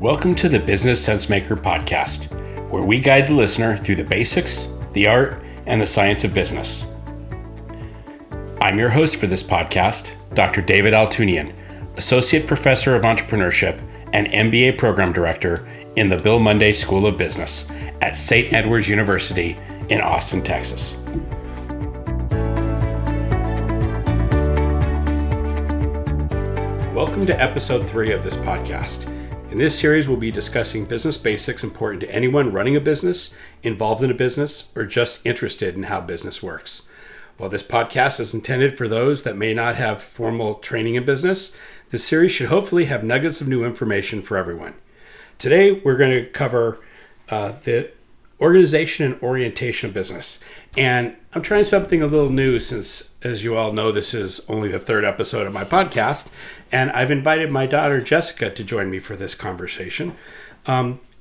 Welcome to the Business Sensemaker podcast, where we guide the listener through the basics, the art, and the science of business. I'm your host for this podcast, Dr. David Altunian, Associate Professor of Entrepreneurship and MBA Program Director in the Bill Monday School of Business at St. Edwards University in Austin, Texas. Welcome to episode 3 of this podcast. In this series, we'll be discussing business basics important to anyone running a business, involved in a business, or just interested in how business works. While this podcast is intended for those that may not have formal training in business, this series should hopefully have nuggets of new information for everyone. Today, we're going to cover the organization and orientation of business. And I'm trying something a little new since, as you all know, this is only the 3rd episode of my podcast. And I've invited my daughter, Jessica, to join me for this conversation.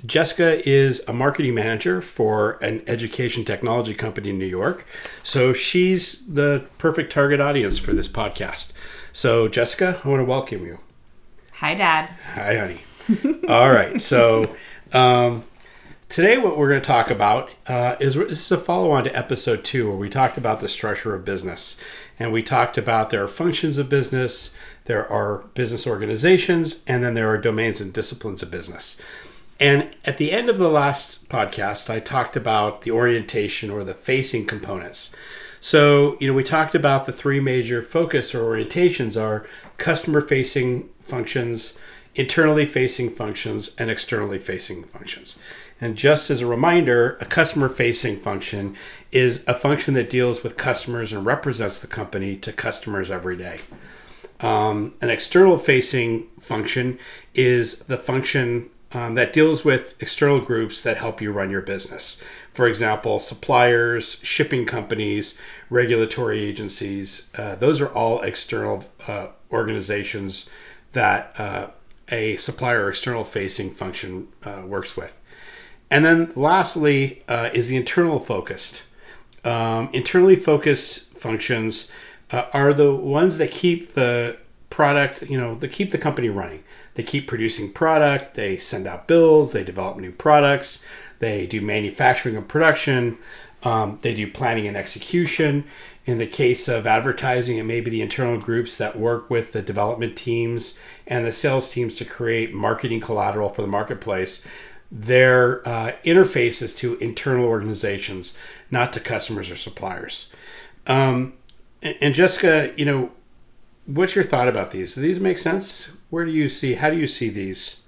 Jessica is a marketing manager for an education technology company in New York, so she's the perfect target audience for this podcast. So, Jessica, I want to welcome you. Hi, Dad. Hi, honey. All right. So, today what we're going to talk about is this is a follow-on to episode 2, where we talked about the structure of business. And we talked about there are functions of business, there are business organizations, and then there are domains and disciplines of business. And at the end of the last podcast, I talked about the orientation or the facing components. So, we talked about the 3 major focus or orientations are customer-facing functions, internally facing functions, and externally facing functions. And just as a reminder, a customer-facing function is a function that deals with customers and represents the company to customers every day. An external-facing function is the function that deals with external groups that help you run your business. For example, suppliers, shipping companies, regulatory agencies. Those are all external organizations that a supplier or external facing function works with. And then lastly is the internal focused. Internally focused functions are the ones that keep the product, they keep the company running. They keep producing product, they send out bills, they develop new products, they do manufacturing and production, they do planning and execution. In the case of advertising, it may be the internal groups that work with the development teams and the sales teams to create marketing collateral for the marketplace. Their interfaces to internal organizations, not to customers or suppliers. And Jessica, what's your thought about these? Do these make sense? How do you see these?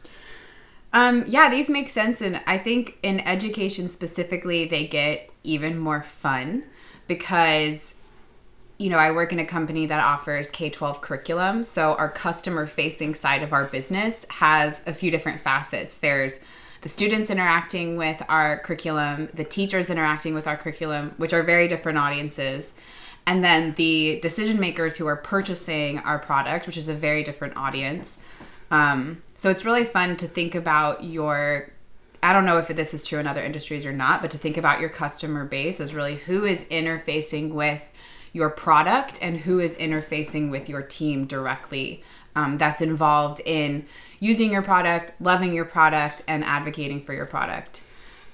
Yeah, these make sense. And I think in education specifically, they get even more fun because, I work in a company that offers K-12 curriculum. So our customer-facing side of our business has a few different facets. There's the students interacting with our curriculum, the teachers interacting with our curriculum, which are very different audiences. And then the decision makers who are purchasing our product, which is a very different audience. So it's really fun to think about I don't know if this is true in other industries or not, but to think about your customer base as really who is interfacing with your product and who is interfacing with your team directly. That's involved in using your product, loving your product, and advocating for your product.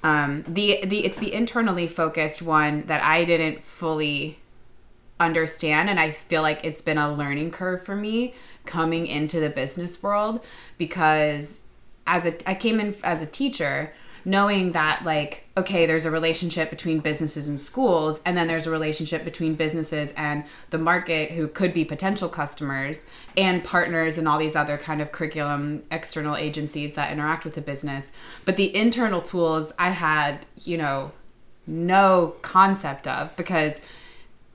It's the internally focused one that I didn't fully understand, and I feel like it's been a learning curve for me coming into the business world, because I came in as a teacher knowing that, there's a relationship between businesses and schools, and then there's a relationship between businesses and the market, who could be potential customers and partners and all these other kind of curriculum external agencies that interact with the business. But the internal tools I had no concept of, because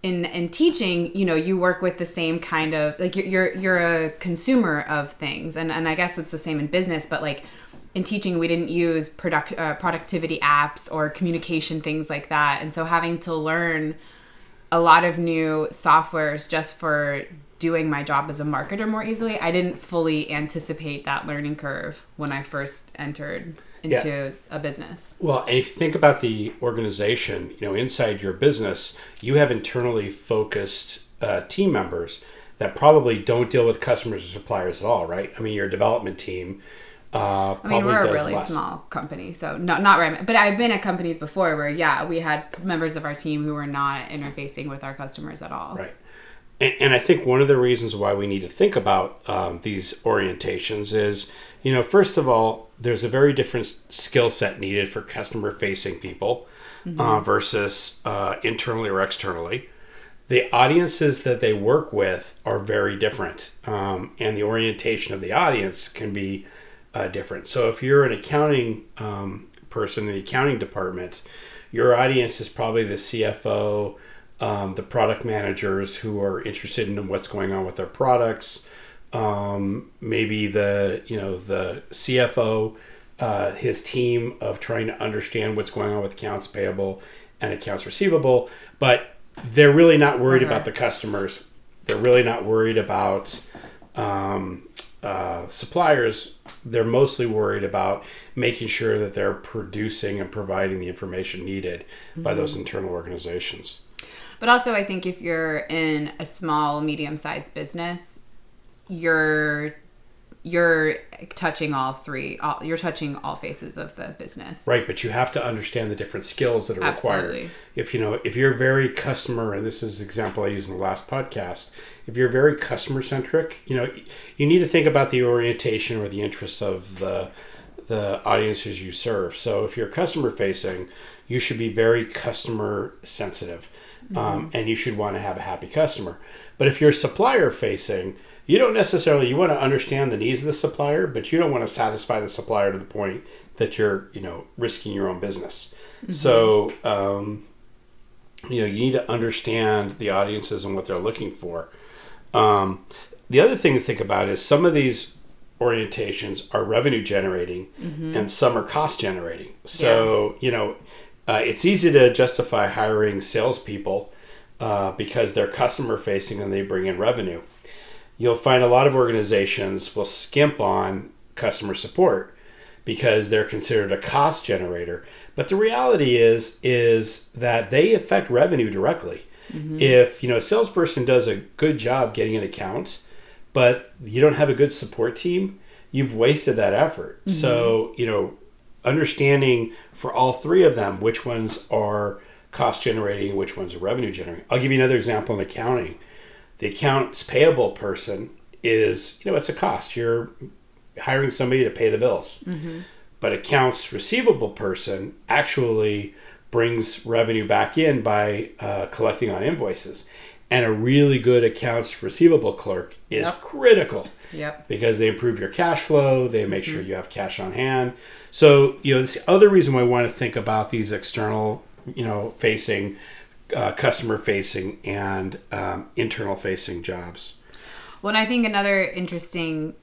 in teaching, you work with the same kind of, you're a consumer of things. And I guess it's the same in business, but in teaching, we didn't use productivity apps or communication, things like that. And so having to learn a lot of new softwares just for doing my job as a marketer more easily, I didn't fully anticipate that learning curve when I first entered into a business. Well, and if you think about the organization, inside your business, you have internally focused team members that probably don't deal with customers or suppliers at all, right? I mean, your development team We're a really small company, so not right now. But I've been at companies before where, yeah, we had members of our team who were not interfacing with our customers at all. Right. And I think one of the reasons why we need to think about these orientations is, first of all, there's a very different skill set needed for customer-facing people versus internally or externally. The audiences that they work with are very different, and the orientation of the audience can be different. So if you're an accounting person in the accounting department, your audience is probably the CFO, the product managers who are interested in what's going on with their products, maybe the CFO, his team of trying to understand what's going on with accounts payable and accounts receivable, but they're really not worried about the customers. They're really not worried about suppliers. They're mostly worried about making sure that they're producing and providing the information needed by those internal organizations. But also, I think if you're in a small, medium-sized business, you're touching all three. You're touching all faces of the business. Right, but you have to understand the different skills that are required. If if you're very customer, and this is an example I used in the last podcast, if you're very customer-centric, you need to think about the orientation or the interests of the audiences you serve. So if you're customer-facing, you should be very customer-sensitive. And you should want to have a happy customer. But if you're supplier facing, you want to understand the needs of the supplier, but you don't want to satisfy the supplier to the point that you're, risking your own business. So, you need to understand the audiences and what they're looking for. The other thing to think about is some of these orientations are revenue generating and some are cost generating. So, it's easy to justify hiring salespeople because they're customer facing and they bring in revenue. You'll find a lot of organizations will skimp on customer support because they're considered a cost generator. But the reality is that they affect revenue directly. If a salesperson does a good job getting an account, but you don't have a good support team, you've wasted that effort. So, understanding for all three of them which ones are cost generating, which ones are revenue generating. I'll give you another example in accounting. The accounts payable person is, it's a cost. You're hiring somebody to pay the bills. But accounts receivable person actually brings revenue back in by collecting on invoices. And a really good accounts receivable clerk is critical. Because they improve your cash flow, they make sure you have cash on hand. So, this is the other reason why I want to think about these external, facing, customer facing and internal facing jobs. Well, and I think another interesting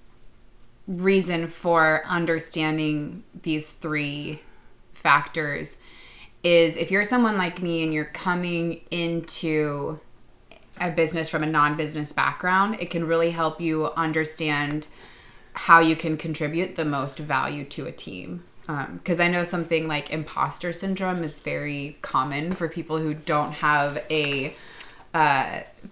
reason for understanding these three factors is if you're someone like me and you're coming into a business from a non-business background, it can really help you understand how you can contribute the most value to a team. Because I know something like imposter syndrome is very common for people who don't have a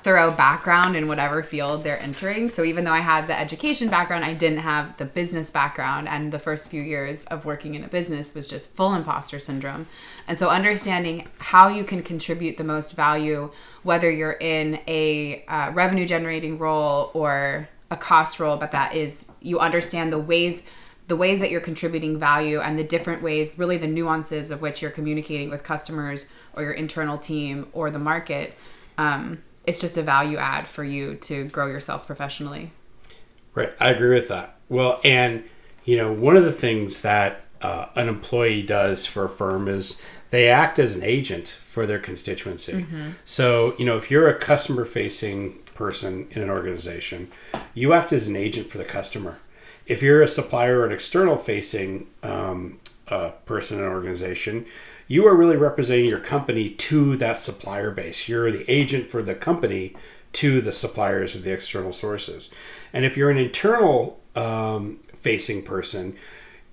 thorough background in whatever field they're entering. So even though I had the education background, I didn't have the business background. And the first few years of working in a business was just full imposter syndrome. And so understanding how you can contribute the most value, whether you're in a revenue generating role or a cost role, but that is, you understand the ways that you're contributing value and the different ways, really the nuances of which you're communicating with customers or your internal team or the market. It's just a value add for you to grow yourself professionally. Right. I agree with that. Well, and one of the things that an employee does for a firm is they act as an agent for their constituency. So, if you're a customer facing person in an organization, you act as an agent for the customer. If you're a supplier or an external facing person in an organization, you are really representing your company to that supplier base. You're the agent for the company to the suppliers or the external sources. And if you're an internal facing person,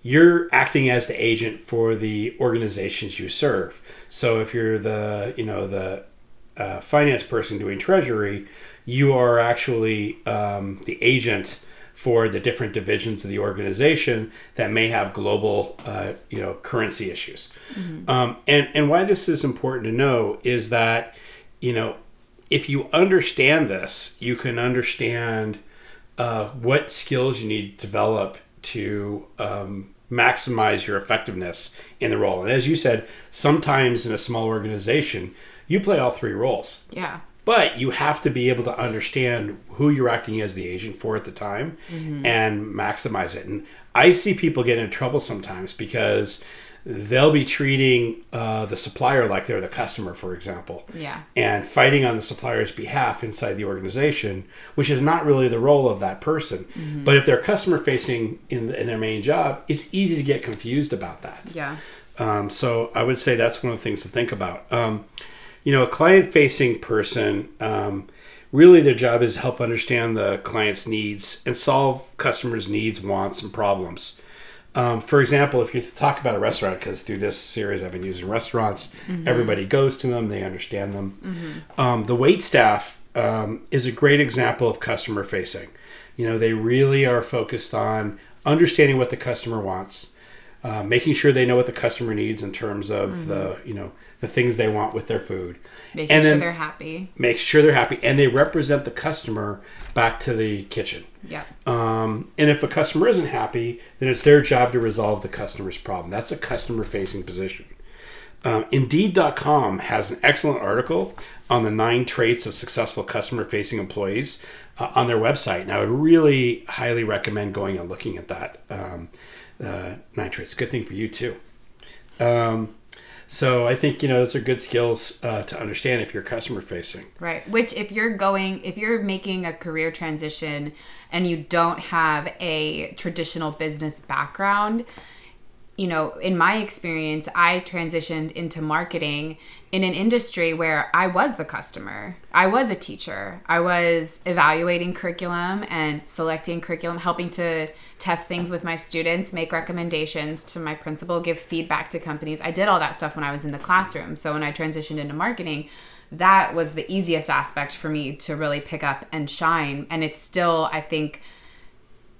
you're acting as the agent for the organizations you serve. So if you're the finance person doing treasury, you are actually the agent for the different divisions of the organization that may have global, currency issues. Mm-hmm. And why this is important to know is that, if you understand this, you can understand what skills you need to develop to maximize your effectiveness in the role. And as you said, sometimes in a small organization, you play all three roles. Yeah. But you have to be able to understand who you're acting as the agent for at the time mm-hmm. and maximize it. And I see people get in trouble sometimes because they'll be treating the supplier like they're the customer, for example, and fighting on the supplier's behalf inside the organization, which is not really the role of that person. Mm-hmm. But if they're customer facing in their main job, it's easy to get confused about that. Yeah. So I would say that's one of the things to think about. A client facing person, really their job is to help understand the client's needs and solve customers' needs, wants, and problems. For example, if you talk about a restaurant, because through this series I've been using restaurants, mm-hmm. everybody goes to them, they understand them. Mm-hmm. The waitstaff is a great example of customer facing. They really are focused on understanding what the customer wants, making sure they know what the customer needs in terms of mm-hmm. the things they want with their food. Make sure they're happy. And they represent the customer back to the kitchen. Yeah. And if a customer isn't happy, then it's their job to resolve the customer's problem. That's a customer-facing position. Indeed.com has an excellent article on the 9 traits of successful customer-facing employees on their website. And I would really highly recommend going and looking at that. 9 traits. Good thing for you, too. So I think, those are good skills to understand if you're customer facing. Right. Which if you're making a career transition and you don't have a traditional business background, in my experience, I transitioned into marketing in an industry where I was the customer. I was a teacher. I was evaluating curriculum and selecting curriculum, helping to test things with my students, make recommendations to my principal, give feedback to companies. I did all that stuff when I was in the classroom. So when I transitioned into marketing, that was the easiest aspect for me to really pick up and shine. And it's still, I think,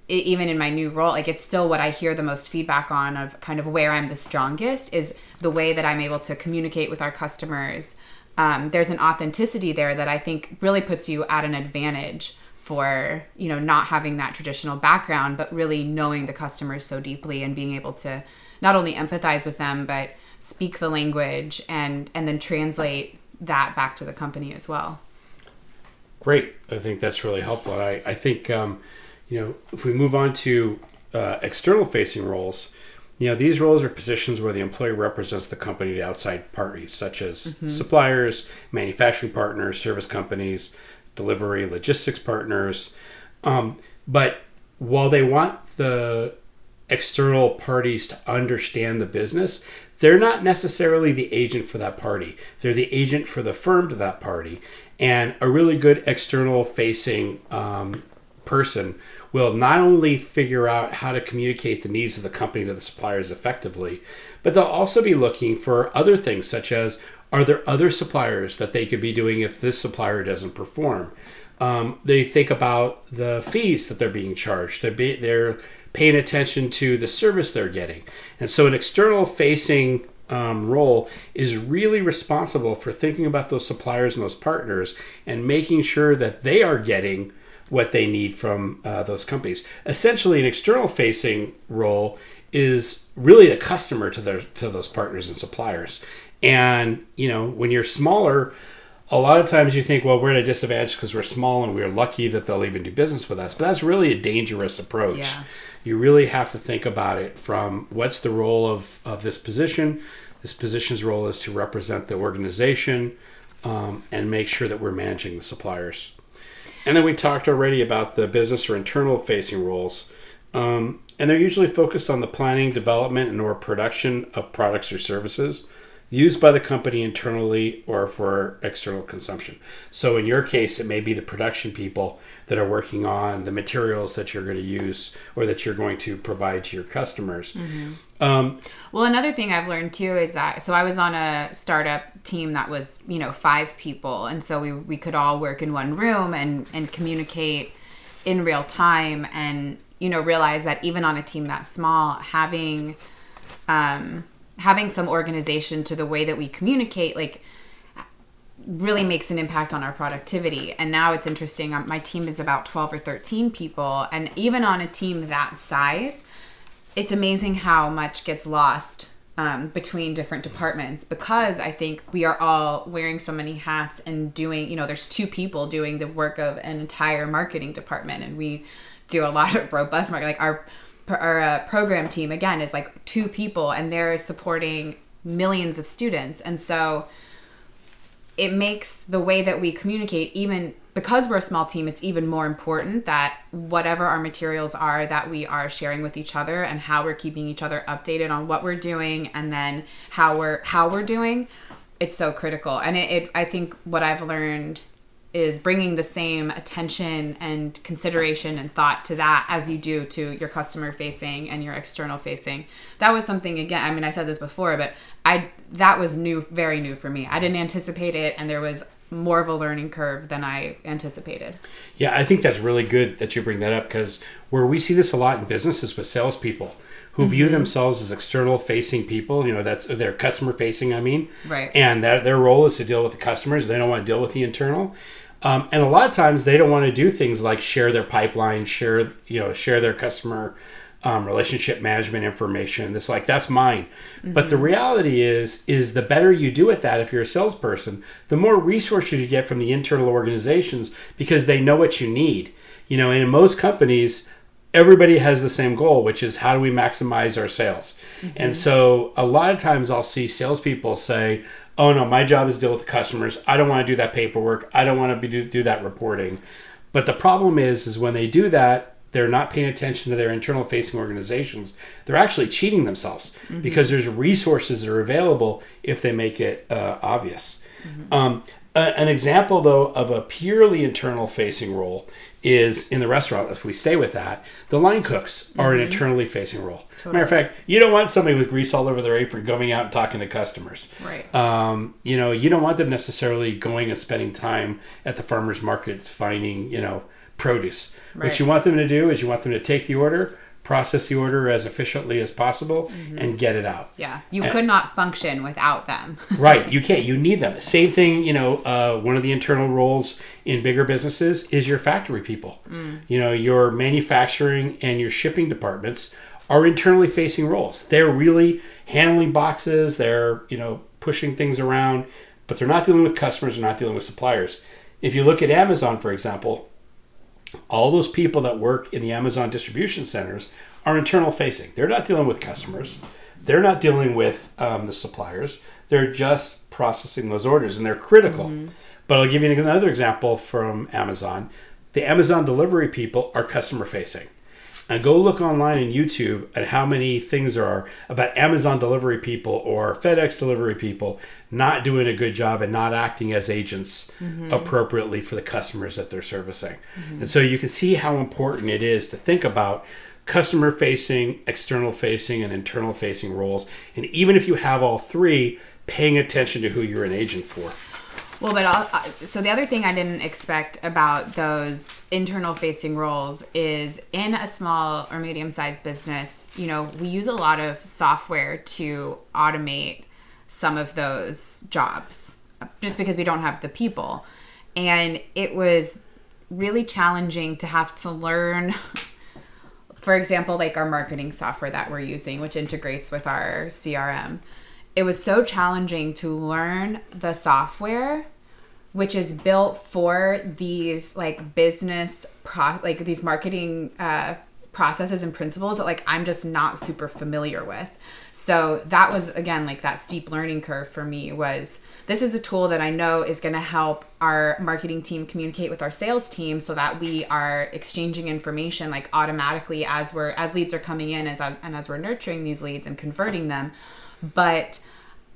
even in my new role, it's still what I hear the most feedback on, of kind of where I'm the strongest is the way that I'm able to communicate with our customers. There's an authenticity there that I think really puts you at an advantage for, not having that traditional background, but really knowing the customers so deeply and being able to not only empathize with them, but speak the language and then translate that back to the company as well. Great. I think that's really helpful. I think, if we move on to external facing roles, these roles are positions where the employee represents the company to outside parties, such as mm-hmm. suppliers, manufacturing partners, service companies, delivery, logistics partners. But while they want the external parties to understand the business, they're not necessarily the agent for that party. They're the agent for the firm to that party. And a really good external facing person will not only figure out how to communicate the needs of the company to the suppliers effectively, but they'll also be looking for other things, such as, are there other suppliers that they could be doing if this supplier doesn't perform? They think about the fees that they're being charged. They're paying attention to the service they're getting. And so an external facing role is really responsible for thinking about those suppliers and those partners and making sure that they are getting what they need from those companies. Essentially, an external-facing role is really the customer to those partners and suppliers. And when you're smaller, a lot of times you think, well, we're at a disadvantage because we're small and we're lucky that they'll even do business with us. But that's really a dangerous approach. Yeah. You really have to think about it from what's the role of this position. This position's role is to represent the organization and make sure that we're managing the suppliers. And then we talked already about the business or internal facing roles. And they're usually focused on the planning, development, and or production of products or services used by the company internally or for external consumption. So in your case, it may be the production people that are working on the materials that you're going to use or that you're going to provide to your customers. Mm-hmm. Another thing I've learned too is that, so I was on a startup team that was, 5 people. And so we could all work in one room and communicate in real time, and, you know, realize that even on a team that small, having having some organization to the way that we communicate, like, really makes an impact on our productivity. And now it's interesting. My team is about 12 or 13 people. And even on a team that size, it's amazing how much gets lost between different departments, because I think we are all wearing so many hats and doing, you know, there's two people doing the work of an entire marketing department. And we do a lot of robust marketing. Like our program team, again, is like two people, and they're supporting millions of students. And so it makes the way that we communicate, even because we're a small team, it's even more important that whatever our materials are that we are sharing with each other, and how we're keeping each other updated on what we're doing, and then how we're doing. It's so critical. And it I think what I've learned is bringing the same attention and consideration and thought to that as you do to your customer facing and your external facing. That was something, again, I mean, I said this before, but that was new, very new for me. I didn't anticipate it, and there was more of a learning curve than I anticipated. Yeah, I think that's really good that you bring that up, because where we see this a lot in business is with salespeople who mm-hmm. view themselves as external facing people, you know, that's their customer facing, I mean. Right. And that their role is to deal with the customers. They don't want to deal with the internal. And a lot of times they don't want to do things like share their pipeline, share their customer relationship management information. It's like, that's mine. Mm-hmm. But the reality is the better you do at that, if you're a salesperson, the more resources you get from the internal organizations, because they know what you need. You know, and in most companies, everybody has the same goal, which is how do we maximize our sales? Mm-hmm. And so a lot of times I'll see salespeople say, oh no, my job is to deal with the customers. I don't want to do that paperwork. I don't want to do that reporting. But the problem is when they do that, they're not paying attention to their internal facing organizations. They're actually cheating themselves mm-hmm. because there's resources that are available if they make it obvious. Mm-hmm. An example, though, of a purely internal facing role is in the restaurant, if we stay with that, the line cooks are mm-hmm. an internally facing role. Totally. Matter of fact, you don't want somebody with grease all over their apron going out and talking to customers. Right. You know, you don't want them necessarily going and spending time at the farmer's markets finding, you know, produce. Right. What you want them to do is you want them to take the order, process the order as efficiently as possible mm-hmm. and get it out. Yeah. You could not function without them. Right. You can't. You need them. Same thing, you know, one of the internal roles in bigger businesses is your factory people. Mm. You know, your manufacturing and your shipping departments are internally facing roles. They're really handling boxes. They're, you know, pushing things around, but they're not dealing with customers. They're not dealing with suppliers. If you look at Amazon, for example, all those people that work in the Amazon distribution centers are internal facing. They're not dealing with customers. They're not dealing with the suppliers. They're just processing those orders, and they're critical. Mm-hmm. But I'll give you another example from Amazon. The Amazon delivery people are customer facing. And go look online on YouTube at how many things there are about Amazon delivery people or FedEx delivery people not doing a good job and not acting as agents mm-hmm. appropriately for the customers that they're servicing. Mm-hmm. And so you can see how important it is to think about customer facing, external facing, and internal facing roles. And even if you have all three, paying attention to who you're an agent for. Well, but so the other thing I didn't expect about those internal facing roles is in a small or medium sized business, you know, we use a lot of software to automate some of those jobs just because we don't have the people. And it was really challenging to have to learn, for example, like our marketing software that we're using, which integrates with our CRM. It was so challenging to learn the software, which is built for these like business, like these marketing processes and principles that like I'm just not super familiar with. So that was, again, like that steep learning curve for me was, this is a tool that I know is going to help our marketing team communicate with our sales team so that we are exchanging information like automatically as leads are coming in and as we're nurturing these leads and converting them. But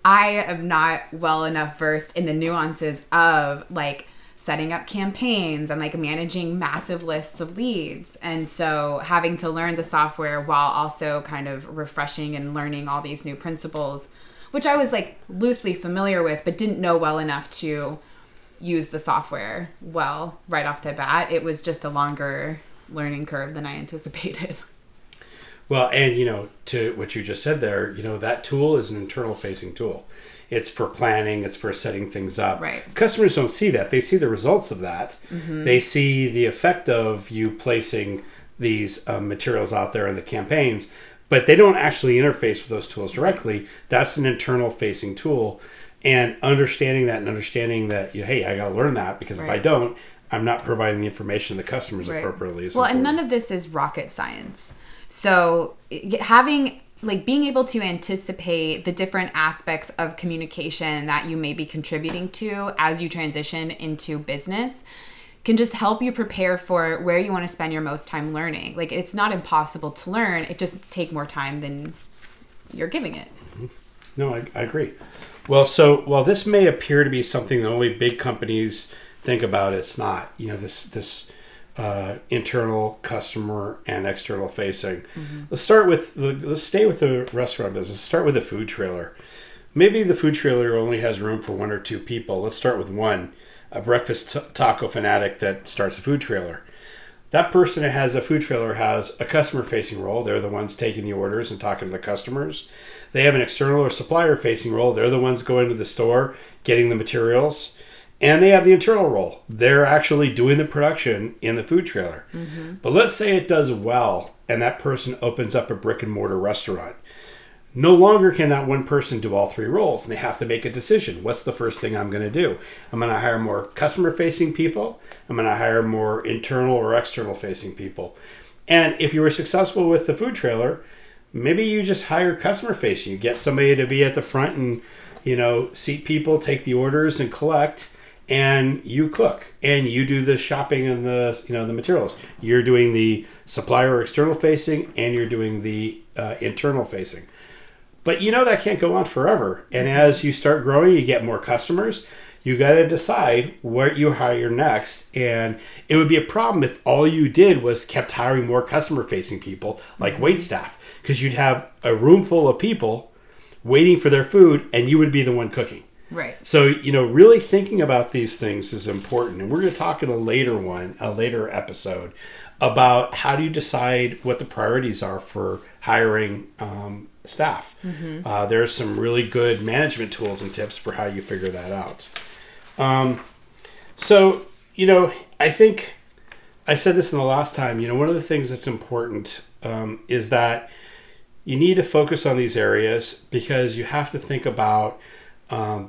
I am not well enough versed in the nuances of like setting up campaigns and like managing massive lists of leads. And so having to learn the software while also kind of refreshing and learning all these new principles, which I was like loosely familiar with, but didn't know well enough to use the software well right off the bat. It was just a longer learning curve than I anticipated. Well, and, you know, to what you just said there, you know, that tool is an internal facing tool. It's for planning. It's for setting things up. Right. Customers don't see that. They see the results of that. Mm-hmm. They see the effect of you placing these materials out there in the campaigns, but they don't actually interface with those tools directly. That's an internal facing tool. And understanding that you know, hey, I got to learn that, because if I don't, I'm not providing the information to the customers appropriately. Well, important. And none of this is rocket science. So having... like being able to anticipate the different aspects of communication that you may be contributing to as you transition into business can just help you prepare for where you want to spend your most time learning. Like, it's not impossible to learn. It just take more time than you're giving it. No, I agree. Well, so while this may appear to be something that only big companies think about, it's not. You know, this internal, customer, and external facing. Mm-hmm. Let's stay with the restaurant business. Start with the food trailer. Maybe the food trailer only has room for one or two people. Let's start with one, a breakfast taco fanatic that starts a food trailer. That person that has a food trailer has a customer facing role. They're the ones taking the orders and talking to the customers. They have an external or supplier facing role. They're the ones going to the store, getting the materials. And they have the internal role. They're actually doing the production in the food trailer. Mm-hmm. But let's say it does well and that person opens up a brick and mortar restaurant. No longer can that one person do all three roles, and they have to make a decision. What's the first thing I'm going to do? I'm going to hire more customer facing people. I'm going to hire more internal or external facing people. And if you were successful with the food trailer, maybe you just hire customer facing. You get somebody to be at the front and, you know, seat people, take the orders and collect. And you cook and you do the shopping and the, you know, the materials. You're doing the supplier or external facing, and you're doing the internal facing. But you know that can't go on forever. And as you start growing, you get more customers. You got to decide where you hire next. And it would be a problem if all you did was kept hiring more customer facing people, like waitstaff, because you'd have a room full of people waiting for their food and you would be the one cooking. Right. So, you know, really thinking about these things is important. And we're going to talk in a later episode about how do you decide what the priorities are for hiring staff. Mm-hmm. There are some really good management tools and tips for how you figure that out. So, you know, I think I said this in the last time, you know, one of the things that's important is that you need to focus on these areas, because you have to think about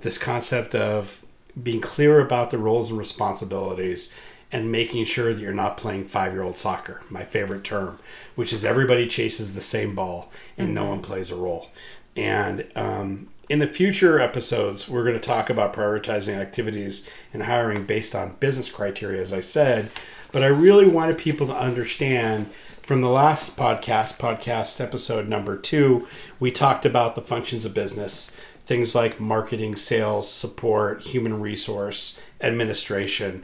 this concept of being clear about the roles and responsibilities and making sure that you're not playing five-year-old soccer, my favorite term, which is everybody chases the same ball and no one plays a role. And in the future episodes, we're going to talk about prioritizing activities and hiring based on business criteria, as I said. But I really wanted people to understand from the last podcast episode number 2, we talked about the functions of business. Things like marketing, sales, support, human resource, administration.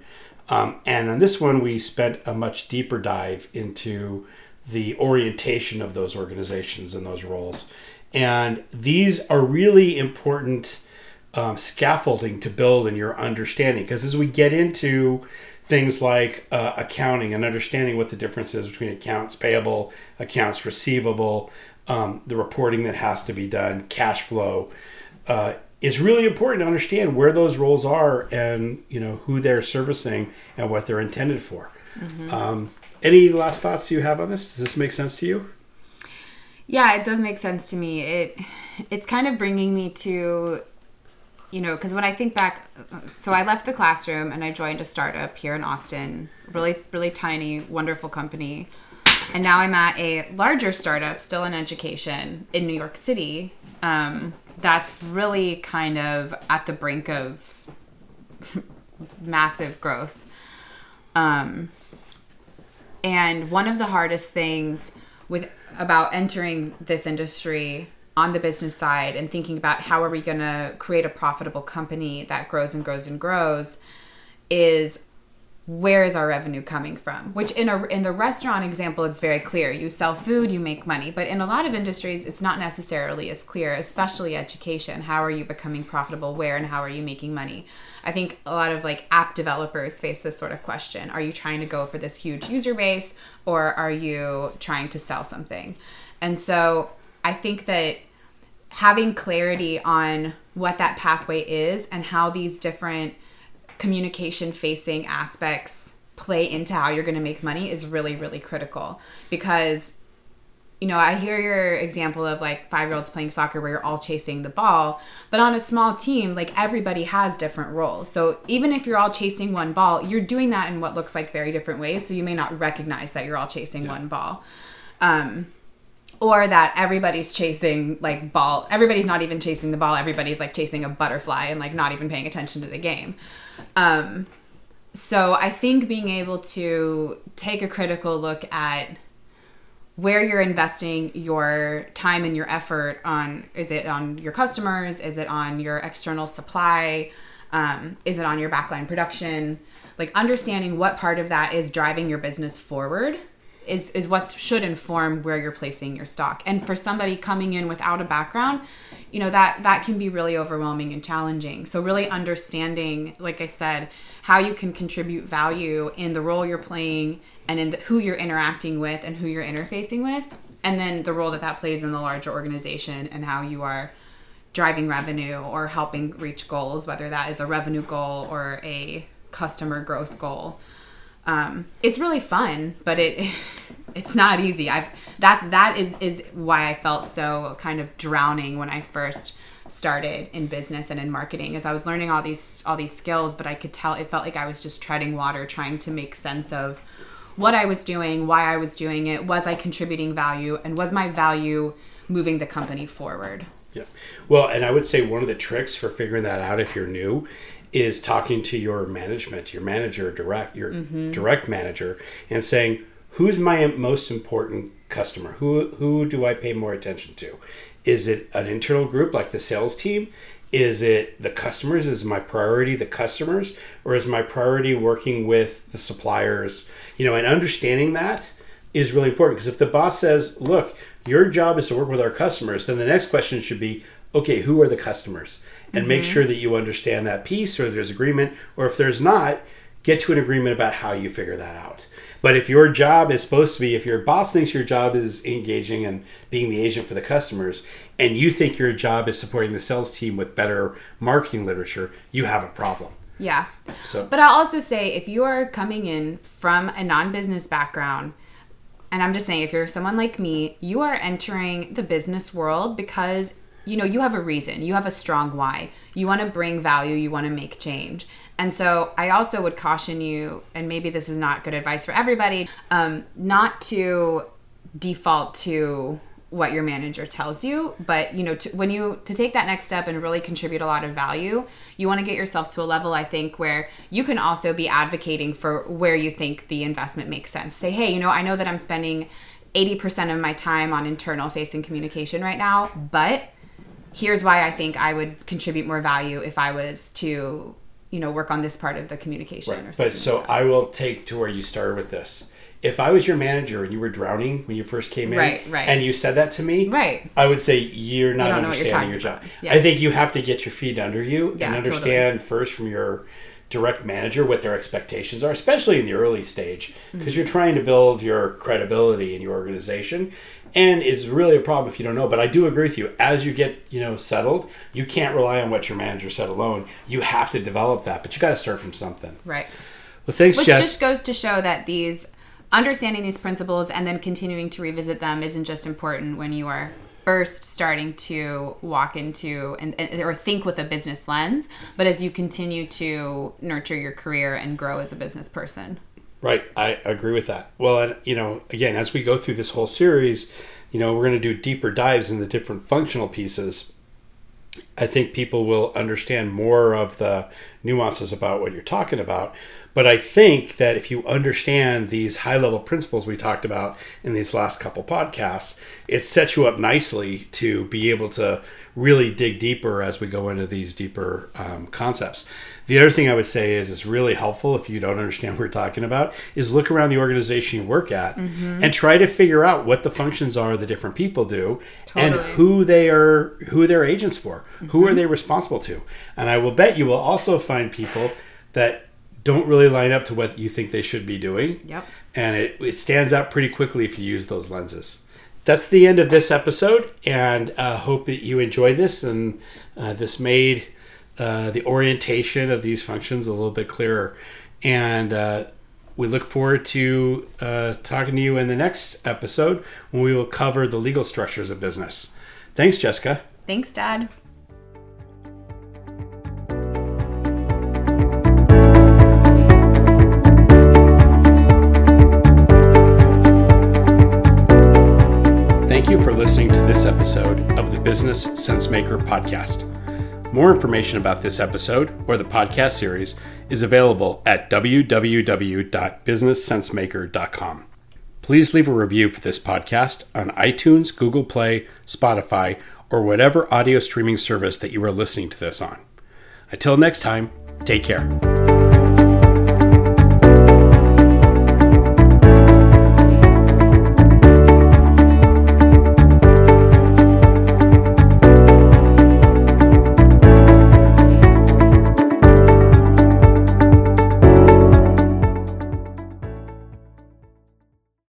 And on this one, we spent a much deeper dive into the orientation of those organizations and those roles. And these are really important scaffolding to build in your understanding. Because as we get into things like accounting and understanding what the difference is between accounts payable, accounts receivable, the reporting that has to be done, cash flow, it's really important to understand where those roles are and, you know, who they're servicing and what they're intended for. Mm-hmm. Any last thoughts you have on this? Does this make sense to you? Yeah, it does make sense to me. It's kind of bringing me to, you know, because when I think back, so I left the classroom and I joined a startup here in Austin, really, really tiny, wonderful company. And now I'm at a larger startup, still in education, in New York City. That's really kind of at the brink of massive growth. And one of the hardest things about entering this industry on the business side and thinking about how are we going to create a profitable company that grows and grows and grows is where is our revenue coming from? Which in the restaurant example, it's very clear. You sell food, you make money. But in a lot of industries, it's not necessarily as clear, especially education. How are you becoming profitable? Where and how are you making money? I think a lot of like app developers face this sort of question. Are you trying to go for this huge user base, or are you trying to sell something? And so I think that having clarity on what that pathway is and how these different communication facing aspects play into how you're going to make money is really, really critical. Because, you know, I hear your example of like 5-year-olds playing soccer where you're all chasing the ball, but on a small team, like everybody has different roles. So even if you're all chasing one ball, you're doing that in what looks like very different ways. So you may not recognize that you're all chasing one ball. Or that everybody's chasing like ball. Everybody's not even chasing the ball. Everybody's like chasing a butterfly and like not even paying attention to the game. So I think being able to take a critical look at where you're investing your time and your effort on, is it on your customers? Is it on your external supply? Is it on your backline production? Like understanding what part of that is driving your business forward is what should inform where you're placing your stock. And for somebody coming in without a background, you know, that can be really overwhelming and challenging. So really understanding, like I said, how you can contribute value in the role you're playing and in who you're interacting with and who you're interfacing with, and then the role that plays in the larger organization and how you are driving revenue or helping reach goals, whether that is a revenue goal or a customer growth goal. It's really fun, but it's not easy. That is why I felt so kind of drowning when I first started in business and in marketing, as I was learning all these skills, but I could tell it felt like I was just treading water, trying to make sense of what I was doing, why I was doing it, was I contributing value, and was my value moving the company forward? Yeah. Well, and I would say one of the tricks for figuring that out if you're new is talking to your management, your manager, direct manager, and saying, who's my most important customer? Who do I pay more attention to? Is it an internal group like the sales team? Is it the customers? Is my priority the customers? Or is my priority working with the suppliers? You know, and understanding that is really important, because if the boss says, look, your job is to work with our customers, then the next question should be, okay, who are the customers? And make sure that you understand that piece, or there's agreement, or if there's not, get to an agreement about how you figure that out. But if your job is supposed to be, if your boss thinks your job is engaging and being the agent for the customers, and you think your job is supporting the sales team with better marketing literature, you have a problem. Yeah. So, but I'll also say, if you are coming in from a non-business background, and I'm just saying, if you're someone like me, you are entering the business world because you know, you have a reason. You have a strong why. You want to bring value. You want to make change. And so I also would caution you, and maybe this is not good advice for everybody, not to default to what your manager tells you. But, you know, to take that next step and really contribute a lot of value, you want to get yourself to a level, I think, where you can also be advocating for where you think the investment makes sense. Say, hey, you know, I know that I'm spending 80% of my time on internal facing communication right now, but here's why I think I would contribute more value if I was to, you know, work on this part of the communication. Right. Or something. But so I will take to where you started with this. If I was your manager and you were drowning when you first came in, right. and you said that to me, right, I would say you're not understanding your job. Yeah. I think you have to get your feet under you and understand first from your direct manager what their expectations are, especially in the early stage, because you're trying to build your credibility in your organization. And it's really a problem if you don't know. But I do agree with you. As you get, you know, settled, you can't rely on what your manager said alone. You have to develop that. But you got to start from something. Right. Well, thanks, Jess. Which just goes to show that these understanding these principles and then continuing to revisit them isn't just important when you are first starting to walk into or think with a business lens, but as you continue to nurture your career and grow as a business person. Right. I agree with that. Well, and you know, again, as we go through this whole series, you know, we're going to do deeper dives in the different functional pieces. I think people will understand more of the nuances about what you're talking about. But I think that if you understand these high-level principles we talked about in these last couple podcasts, it sets you up nicely to be able to really dig deeper as we go into these deeper concepts. The other thing I would say is it's really helpful, if you don't understand what we're talking about, is look around the organization you work at and try to figure out what the functions are that different people do and who they're agents for. Who are they responsible to? And I will bet you will also find people that don't really line up to what you think they should be doing. Yep. And it stands out pretty quickly if you use those lenses. That's the end of this episode, and I hope that you enjoyed this, and this made the orientation of these functions a little bit clearer. And we look forward to talking to you in the next episode, when we will cover the legal structures of business. Thanks, Jessica. Thanks, Dad. Thank you for listening to this episode of the Business Sensemaker podcast. More information about this episode or the podcast series is available at www.businesssensemaker.com. Please leave a review for this podcast on iTunes, Google Play, Spotify, or whatever audio streaming service that you are listening to this on. Until next time, take care.